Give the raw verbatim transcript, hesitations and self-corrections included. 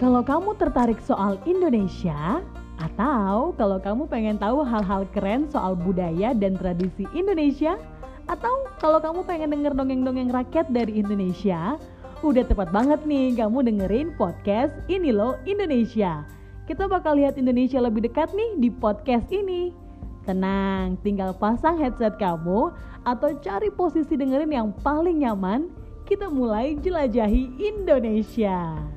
Kalau kamu tertarik soal Indonesia, atau kalau kamu pengen tahu hal-hal keren soal budaya dan tradisi Indonesia, atau kalau kamu pengen denger dongeng-dongeng rakyat dari Indonesia, udah tepat banget nih kamu dengerin podcast Ini Loh Indonesia. Kita bakal lihat Indonesia lebih dekat nih di podcast ini. Tenang, tinggal pasang headset kamu atau cari posisi dengerin yang paling nyaman. Kita mulai jelajahi Indonesia.